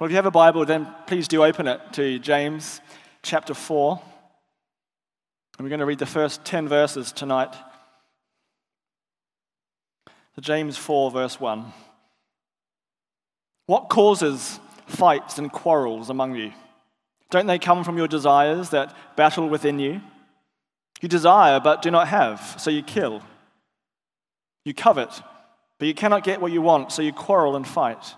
Well, if you have a Bible, then please do open it to James chapter 4. And we're going to read the first 10 verses tonight. So James 4, verse 1. What causes fights and quarrels among you? Don't they come from your desires that battle within you? You desire but do not have, so you kill. You covet, but you cannot get what you want, so you quarrel and fight.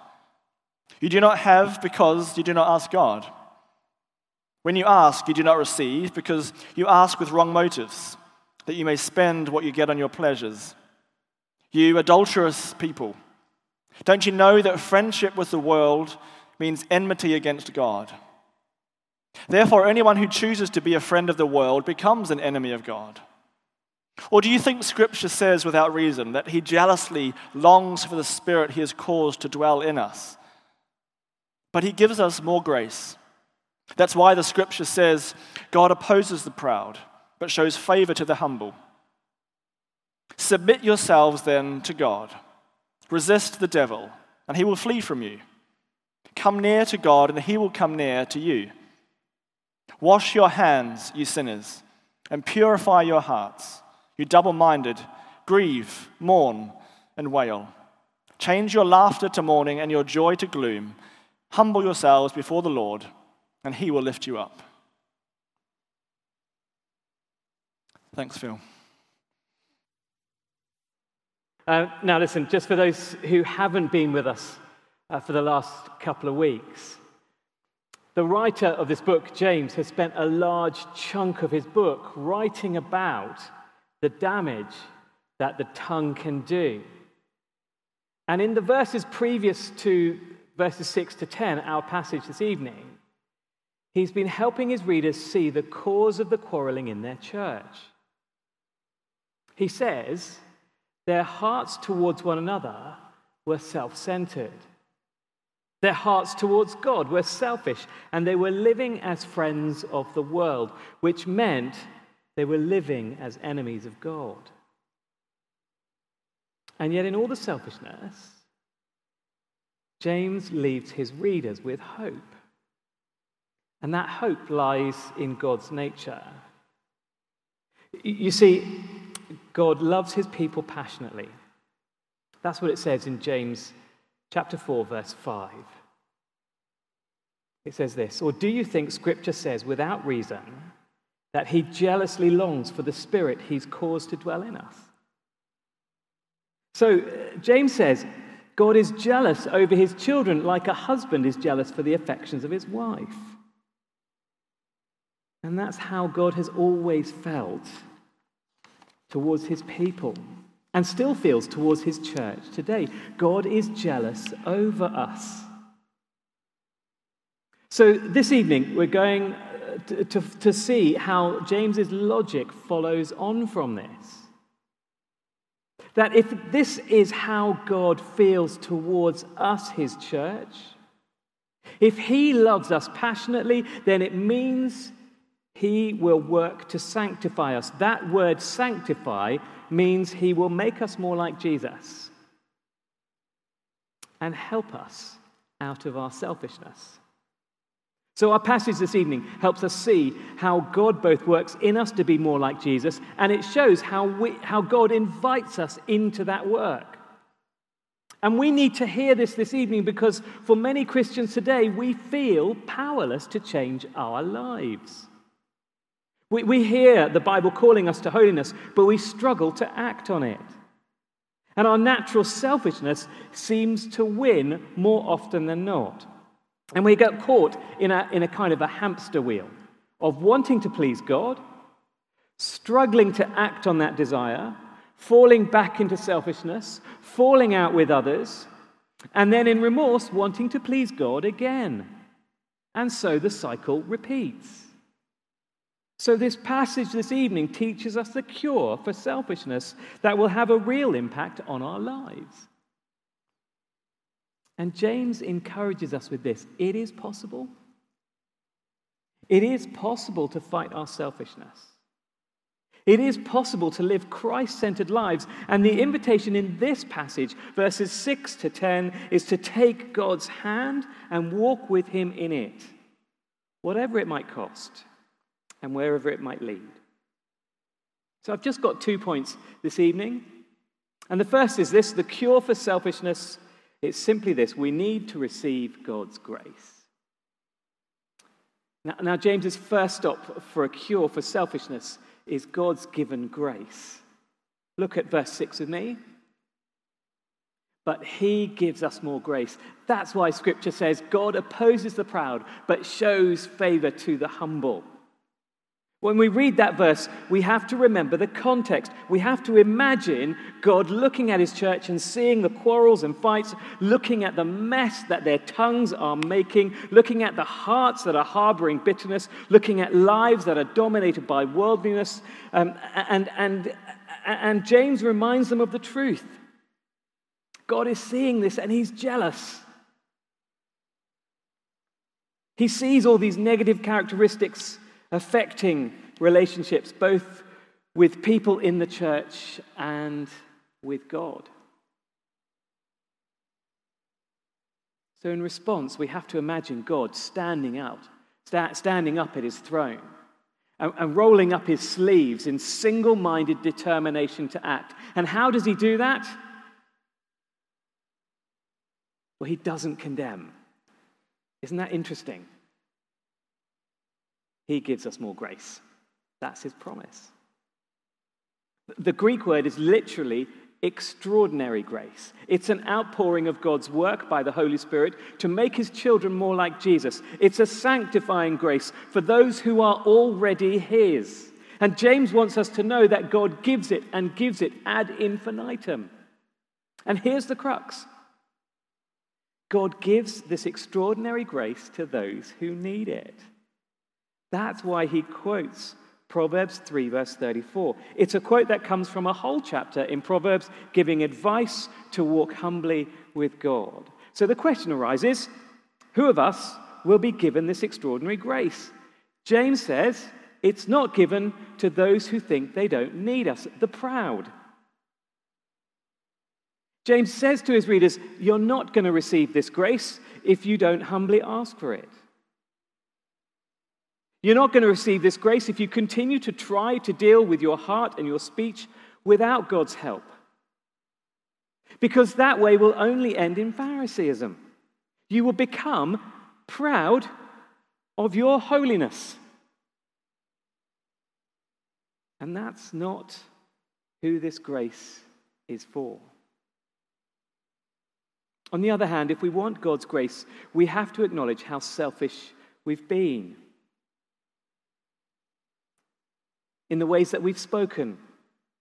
You do not have because you do not ask God. When you ask, you do not receive because you ask with wrong motives, that you may spend what you get on your pleasures. You adulterous people, don't you know that friendship with the world means enmity against God? Therefore, anyone who chooses to be a friend of the world becomes an enemy of God. Or do you think Scripture says without reason that he jealously longs for the Spirit he has caused to dwell in us? But he gives us more grace. That's why the Scripture says, God opposes the proud, but shows favor to the humble. Submit yourselves then to God. Resist the devil, and he will flee from you. Come near to God, and he will come near to you. Wash your hands, you sinners, and purify your hearts, you double-minded. Grieve, mourn, and wail. Change your laughter to mourning and your joy to gloom. Humble yourselves before the Lord, and he will lift you up. Thanks, Phil. Now listen, just for those who haven't been with us for the last couple of weeks, the writer of this book, James, has spent a large chunk of his book writing about the damage that the tongue can do. And in the verses previous to verses 6 to 10, our passage this evening, he's been helping his readers see the cause of the quarreling in their church. He says, their hearts towards one another were self-centered. Their hearts towards God were selfish, and they were living as friends of the world, which meant they were living as enemies of God. And yet in all the selfishness, James leaves his readers with hope. And that hope lies in God's nature. You see, God loves his people passionately. That's what it says in James chapter 4, verse 5. It says this, or do you think Scripture says without reason that he jealously longs for the Spirit he's caused to dwell in us? So James says, God is jealous over his children like a husband is jealous for the affections of his wife. And that's how God has always felt towards his people and still feels towards his church today. God is jealous over us. So this evening, we're going to see how James's logic follows on from this. That if this is how God feels towards us, his church, if he loves us passionately, then it means he will work to sanctify us. That word sanctify means he will make us more like Jesus and help us out of our selfishness. So our passage this evening helps us see how God both works in us to be more like Jesus, and it shows how God invites us into that work. And we need to hear this evening because for many Christians today, we feel powerless to change our lives. We hear the Bible calling us to holiness, but we struggle to act on it. And our natural selfishness seems to win more often than not. And we get caught in a kind of a hamster wheel of wanting to please God, struggling to act on that desire, falling back into selfishness, falling out with others, and then in remorse wanting to please God again. And so the cycle repeats. So this passage this evening teaches us the cure for selfishness that will have a real impact on our lives. And James encourages us with this. It is possible. It is possible to fight our selfishness. It is possible to live Christ-centered lives, and the invitation in this passage, verses 6 to 10, is to take God's hand and walk with him in it, whatever it might cost and wherever it might lead. So I've just got 2 points this evening. And the first is this: the cure for selfishness. It's simply this: we need to receive God's grace. Now, James's first stop for a cure for selfishness is God's given grace. Look at verse 6 with me. But he gives us more grace. That's why Scripture says God opposes the proud, but shows favor to the humble. When we read that verse, we have to remember the context. We have to imagine God looking at his church and seeing the quarrels and fights, looking at the mess that their tongues are making, looking at the hearts that are harboring bitterness, looking at lives that are dominated by worldliness. And James reminds them of the truth. God is seeing this and he's jealous. He sees all these negative characteristics affecting relationships, both with people in the church and with God. So in response, we have to imagine God standing up at his throne and rolling up his sleeves in single-minded determination to act. And how does he do that? Well, he doesn't condemn. Isn't that interesting? He gives us more grace. That's his promise. The Greek word is literally extraordinary grace. It's an outpouring of God's work by the Holy Spirit to make his children more like Jesus. It's a sanctifying grace for those who are already his. And James wants us to know that God gives it and gives it ad infinitum. And here's the crux: God gives this extraordinary grace to those who need it. That's why he quotes Proverbs 3, verse 34. It's a quote that comes from a whole chapter in Proverbs giving advice to walk humbly with God. So the question arises, who of us will be given this extraordinary grace? James says it's not given to those who think they don't need us, the proud. James says to his readers, you're not going to receive this grace if you don't humbly ask for it. You're not going to receive this grace if you continue to try to deal with your heart and your speech without God's help. Because that way will only end in Phariseeism. You will become proud of your holiness. And that's not who this grace is for. On the other hand, if we want God's grace, we have to acknowledge how selfish we've been. In the ways that we've spoken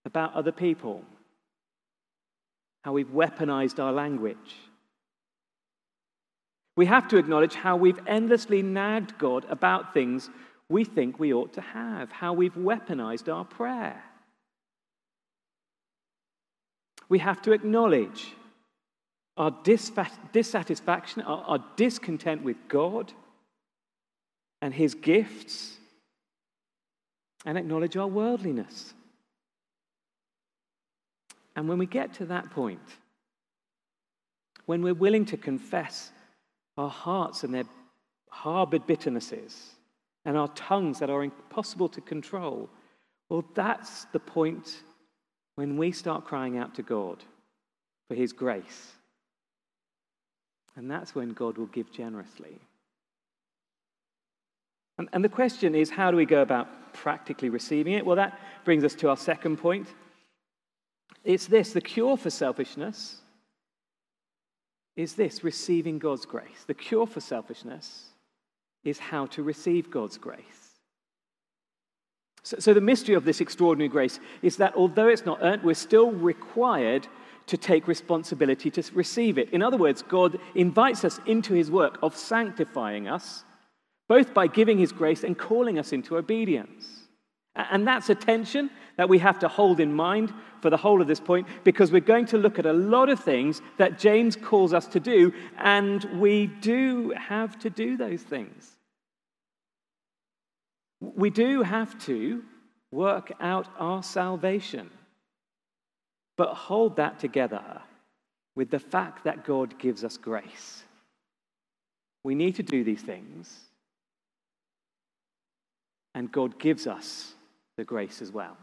about other people, how we've weaponized our language. We have to acknowledge how we've endlessly nagged God about things we think we ought to have, how we've weaponized our prayer. We have to acknowledge our dissatisfaction, our discontent with God and his gifts, and acknowledge our worldliness. And when we get to that point, when we're willing to confess our hearts and their harbored bitternesses and our tongues that are impossible to control, well, that's the point when we start crying out to God for his grace. And that's when God will give generously. And the question is, how do we go about practically receiving it? Well, that brings us to our second point. It's this: the cure for selfishness is this, receiving God's grace. The cure for selfishness is how to receive God's grace. So the mystery of this extraordinary grace is that although it's not earned, we're still required to take responsibility to receive it. In other words, God invites us into his work of sanctifying us, both by giving his grace and calling us into obedience. And that's a tension that we have to hold in mind for the whole of this point, because we're going to look at a lot of things that James calls us to do, and we do have to do those things. We do have to work out our salvation, but hold that together with the fact that God gives us grace. We need to do these things, and God gives us the grace as well.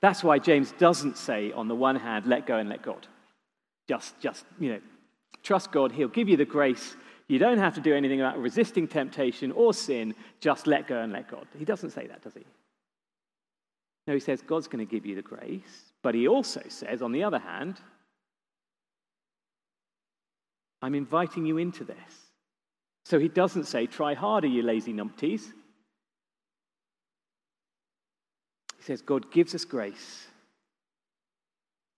That's why James doesn't say, on the one hand, let go and let God. Just trust God. He'll give you the grace. You don't have to do anything about resisting temptation or sin. Just let go and let God. He doesn't say that, does he? No, he says God's going to give you the grace. But he also says, on the other hand, I'm inviting you into this. So he doesn't say, try harder, you lazy numpties. He says God gives us grace.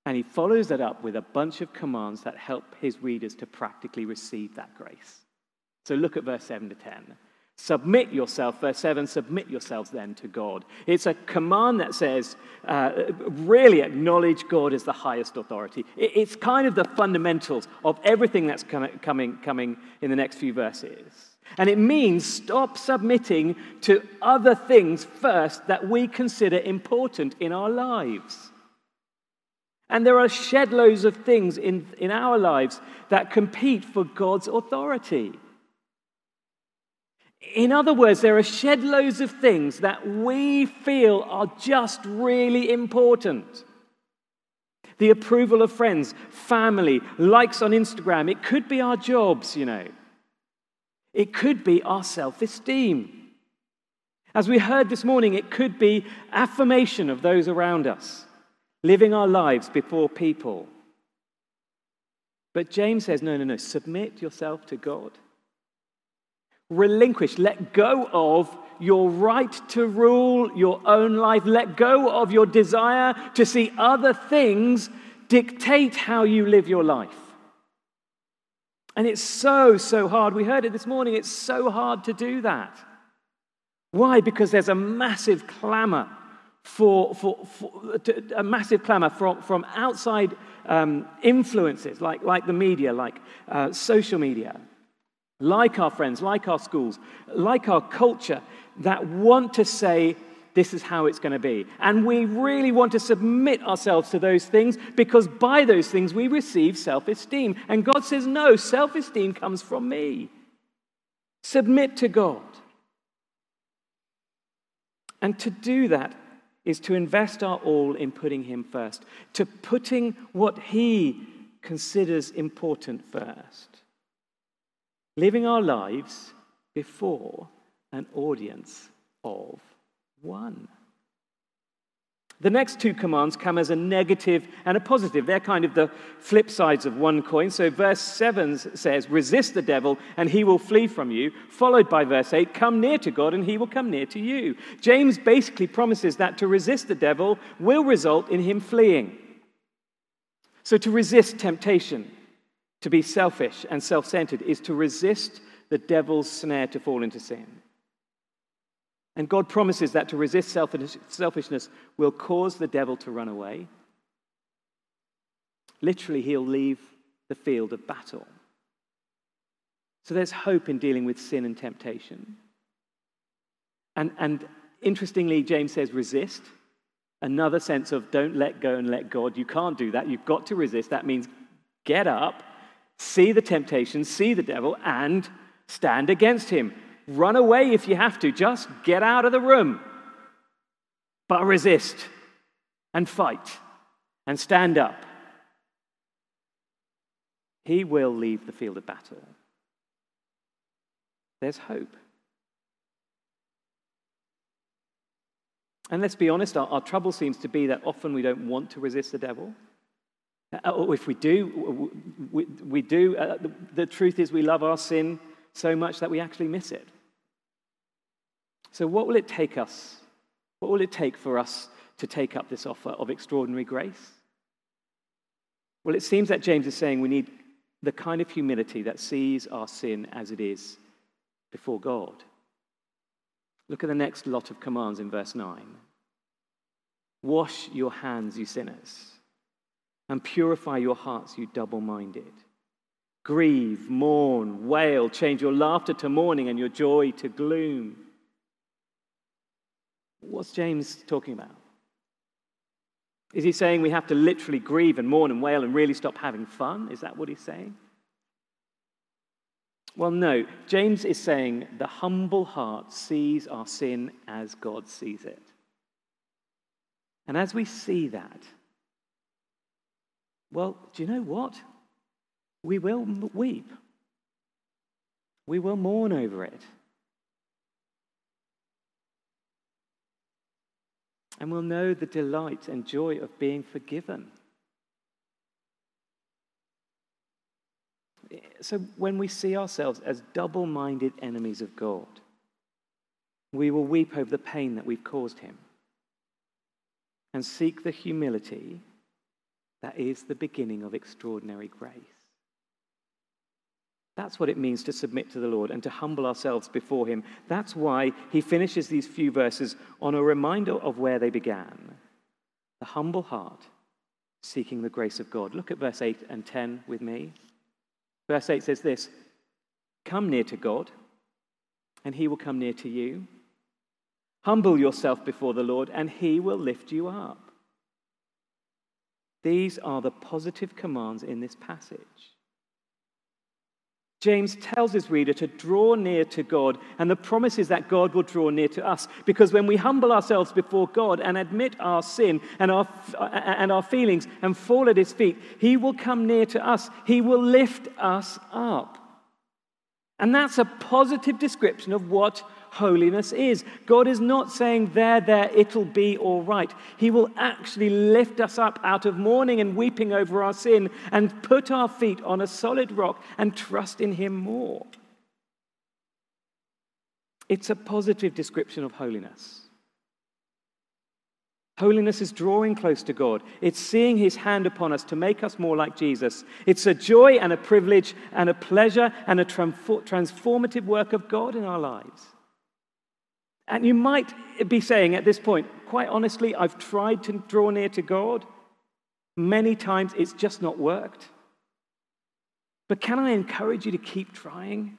And he follows that up with a bunch of commands that help his readers to practically receive that grace. So look at verse 7 to 10. Submit yourself, verse 7, submit yourselves then to God. It's a command that says, really acknowledge God as the highest authority. It's kind of the fundamentals of everything that's coming in the next few verses. And it means stop submitting to other things first that we consider important in our lives. And there are shed loads of things in our lives that compete for God's authority. In other words, there are shed loads of things that we feel are just really important. The approval of friends, family, likes on Instagram. It could be our jobs, It could be our self-esteem. As we heard this morning, it could be affirmation of those around us. Living our lives before people. But James says, no, submit yourself to God. Relinquish, let go of your right to rule your own life. Let go of your desire to see other things dictate how you live your life. And it's so hard. We heard it this morning. It's so hard to do that. Why? Because there's a massive clamour. A massive clamour from outside influences like the media, like social media, like our friends, like our schools, like our culture, that want to say this is how it's going to be. And we really want to submit ourselves to those things because by those things we receive self-esteem. And God says, no, self-esteem comes from me. Submit to God. And to do that, is to invest our all in putting him first, to putting what he considers important first. Living our lives before an audience of one. The next two commands come as a negative and a positive. They're kind of the flip sides of one coin. So verse 7 says, resist the devil and he will flee from you. Followed by verse 8, come near to God and he will come near to you. James basically promises that to resist the devil will result in him fleeing. So to resist temptation, to be selfish and self-centered, is to resist the devil's snare to fall into sin. And God promises that to resist selfishness will cause the devil to run away. Literally, he'll leave the field of battle. So there's hope in dealing with sin and temptation. And interestingly, James says resist. Another sense of don't let go and let God. You can't do that. You've got to resist. That means get up, see the temptation, see the devil, and stand against him. Run away if you have to. Just get out of the room. But resist and fight and stand up. He will leave the field of battle. There's hope. And let's be honest, our trouble seems to be that often we don't want to resist the devil. Or if we do, we do. The truth is we love our sin so much that we actually miss it. So what will it take us? What will it take for us to take up this offer of extraordinary grace? Well, it seems that James is saying we need the kind of humility that sees our sin as it is before God. Look at the next lot of commands in verse 9. Wash your hands, you sinners, and purify your hearts, you double-minded. Grieve, mourn, wail, change your laughter to mourning and your joy to gloom. What's James talking about? Is he saying we have to literally grieve and mourn and wail and really stop having fun? Is that what he's saying? Well, no. James is saying the humble heart sees our sin as God sees it. And as we see that, well, do you know what? We will weep. We will mourn over it. And we'll know the delight and joy of being forgiven. So when we see ourselves as double-minded enemies of God, we will weep over the pain that we've caused him and seek the humility that is the beginning of extraordinary grace. That's what it means to submit to the Lord and to humble ourselves before him. That's why he finishes these few verses on a reminder of where they began. The humble heart seeking the grace of God. Look at verse 8 and 10 with me. Verse 8 says this, "Come near to God, and he will come near to you. Humble yourself before the Lord, and he will lift you up." These are the positive commands in this passage. James tells his reader to draw near to God, and the promise is that God will draw near to us, because when we humble ourselves before God and admit our sin and our feelings and fall at his feet, he will come near to us. He will lift us up. And that's a positive description of what holiness is. God is not saying, there, it'll be all right. He will actually lift us up out of mourning and weeping over our sin and put our feet on a solid rock and trust in him more. It's a positive description of holiness. Holiness is drawing close to God. It's seeing his hand upon us to make us more like Jesus. It's a joy and a privilege and a pleasure and a transformative work of God in our lives. And you might be saying at this point, quite honestly, I've tried to draw near to God. Many times it's just not worked. But can I encourage you to keep trying?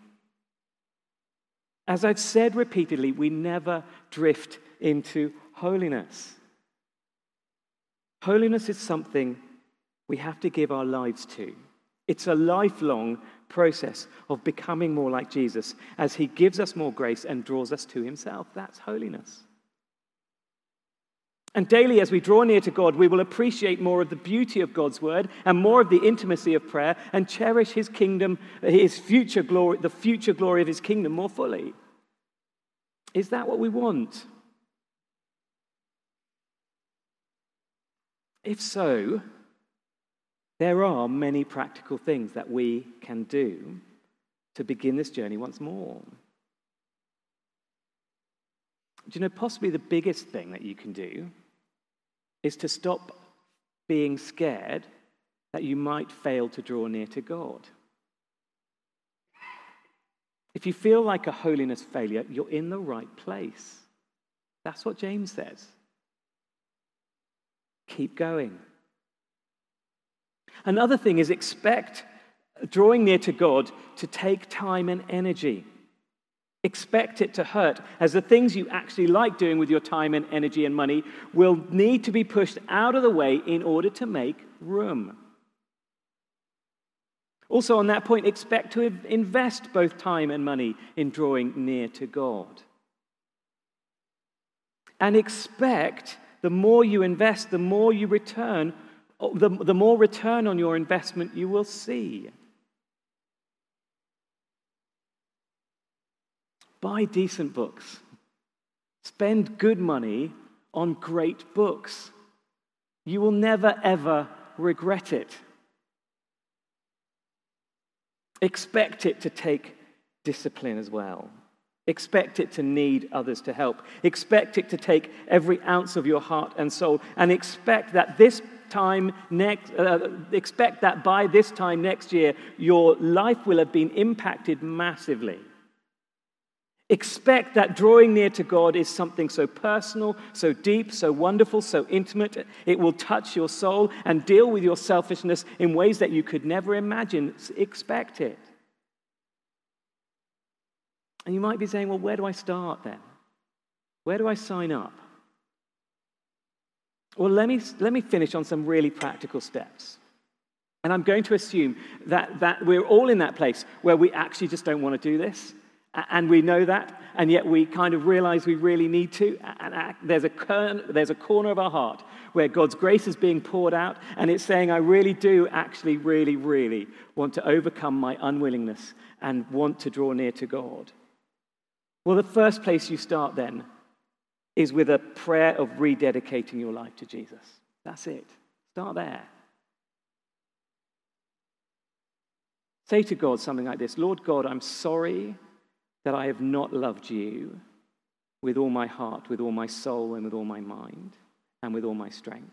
As I've said repeatedly, we never drift into holiness. Holiness is something we have to give our lives to. It's a lifelong process of becoming more like Jesus as he gives us more grace and draws us to himself. That's holiness. And daily, as we draw near to God, we will appreciate more of the beauty of God's word and more of the intimacy of prayer and cherish his kingdom, his future glory, the future glory of his kingdom more fully. Is that what we want? If so, there are many practical things that we can do to begin this journey once more. Do you know, possibly the biggest thing that you can do is to stop being scared that you might fail to draw near to God. If you feel like a holiness failure, you're in the right place. That's what James says. Keep going. Another thing is expect drawing near to God to take time and energy. Expect it to hurt, as the things you actually like doing with your time and energy and money will need to be pushed out of the way in order to make room. Also, on that point, expect to invest both time and money in drawing near to God. And expect the more you invest, the more you return. The more return on your investment you will see. Buy decent books. Spend good money on great books. You will never, ever regret it. Expect it to take discipline as well. Expect it to need others to help. Expect it to take every ounce of your heart and soul, and expect that by this time next year, your life will have been impacted massively. Expect that drawing near to God is something so personal, so deep, so wonderful, so intimate. It will touch your soul and deal with your selfishness in ways that you could never imagine. Expect it. And you might be saying, well, where do I start then? Where do I sign up? Well, let me finish on some really practical steps. And I'm going to assume that we're all in that place where we actually just don't want to do this. And we know that, and yet we kind of realize we really need to. And there's a corner of our heart where God's grace is being poured out, and it's saying, I really do actually really, really want to overcome my unwillingness and want to draw near to God. Well, the first place you start then is with a prayer of rededicating your life to Jesus. That's it. Start there. Say to God something like this, Lord God, I'm sorry that I have not loved you with all my heart, with all my soul, and with all my mind, and with all my strength.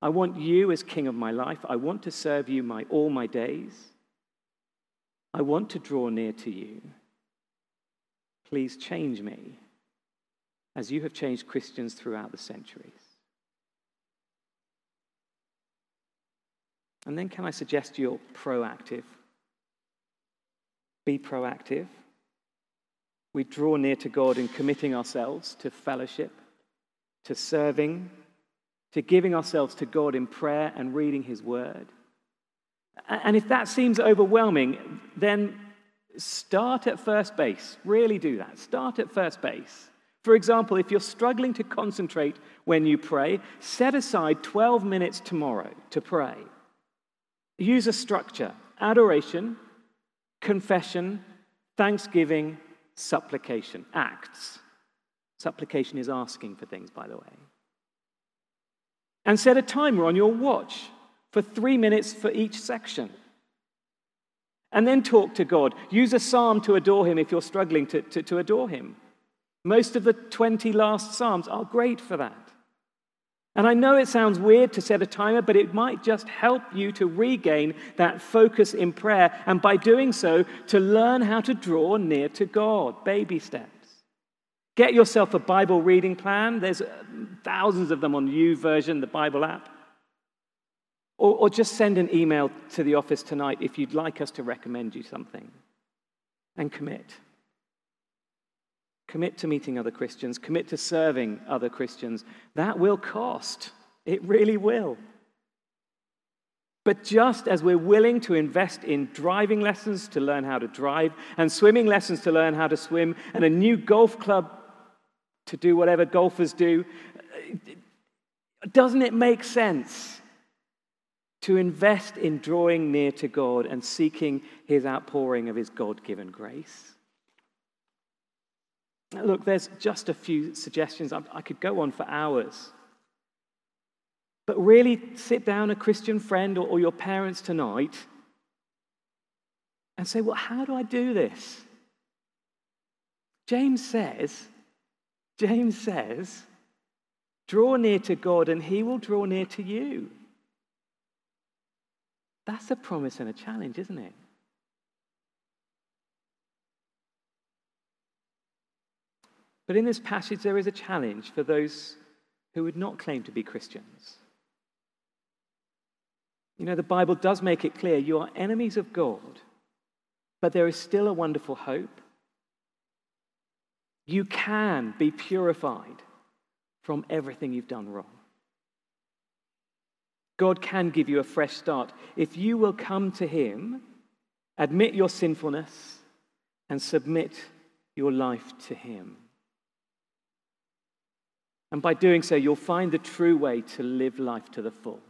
I want you as King of my life. I want to serve you all my days. I want to draw near to you. Please change me as you have changed Christians throughout the centuries. And then can I suggest you're proactive? Be proactive. We draw near to God in committing ourselves to fellowship, to serving, to giving ourselves to God in prayer and reading his word. And if that seems overwhelming, then start at first base. Really do that. Start at first base. For example, if you're struggling to concentrate when you pray, set aside 12 minutes tomorrow to pray. Use a structure: adoration, confession, thanksgiving, supplication, acts. Supplication is asking for things, by the way. And set a timer on your watch for 3 minutes for each section. And then talk to God. Use a psalm to adore him if you're struggling to adore him. Most of the 20 last psalms are great for that. And I know it sounds weird to set a timer, but it might just help you to regain that focus in prayer, and by doing so, to learn how to draw near to God. Baby steps. Get yourself a Bible reading plan. There's thousands of them on YouVersion, the Bible app. Or just send an email to the office tonight if you'd like us to recommend you something. And commit. Commit to meeting other Christians. Commit to serving other Christians. That will cost. It really will. But just as we're willing to invest in driving lessons to learn how to drive, and swimming lessons to learn how to swim, and a new golf club to do whatever golfers do, doesn't it make sense to invest in drawing near to God and seeking his outpouring of his God-given grace? Look, there's just a few suggestions. I could go on for hours. But really, sit down a Christian friend or your parents tonight and say, well, how do I do this? James says, draw near to God and he will draw near to you. That's a promise and a challenge, isn't it? But in this passage, there is a challenge for those who would not claim to be Christians. You know, the Bible does make it clear you are enemies of God, but there is still a wonderful hope. You can be purified from everything you've done wrong. God can give you a fresh start if you will come to him, admit your sinfulness, and submit your life to him. And by doing so, you'll find the true way to live life to the full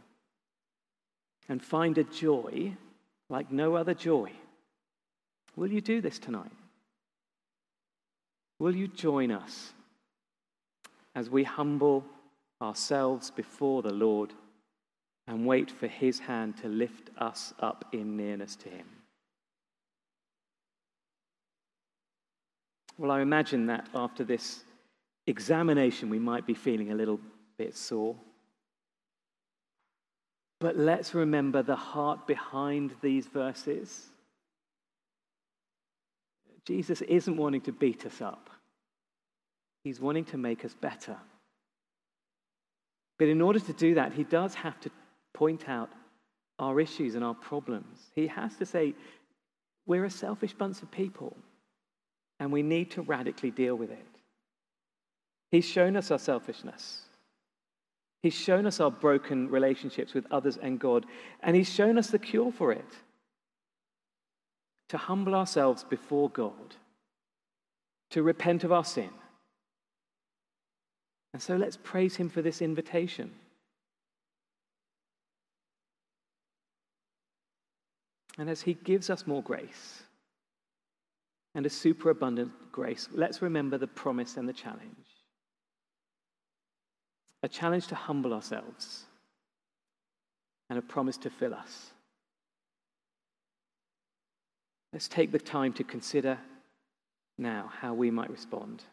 and find a joy like no other joy. Will you do this tonight? Will you join us as we humble ourselves before the Lord and wait for his hand to lift us up in nearness to him? Well, I imagine that after this examination, we might be feeling a little bit sore. But let's remember the heart behind these verses. Jesus isn't wanting to beat us up. He's wanting to make us better. But in order to do that, he does have to point out our issues and our problems. He has to say, we're a selfish bunch of people, and we need to radically deal with it. He's shown us our selfishness. He's shown us our broken relationships with others and God. And he's shown us the cure for it. To humble ourselves before God. To repent of our sin. And so let's praise him for this invitation. And as he gives us more grace, and a superabundant grace, let's remember the promise and the challenge. A challenge to humble ourselves, and a promise to fill us. Let's take the time to consider now how we might respond.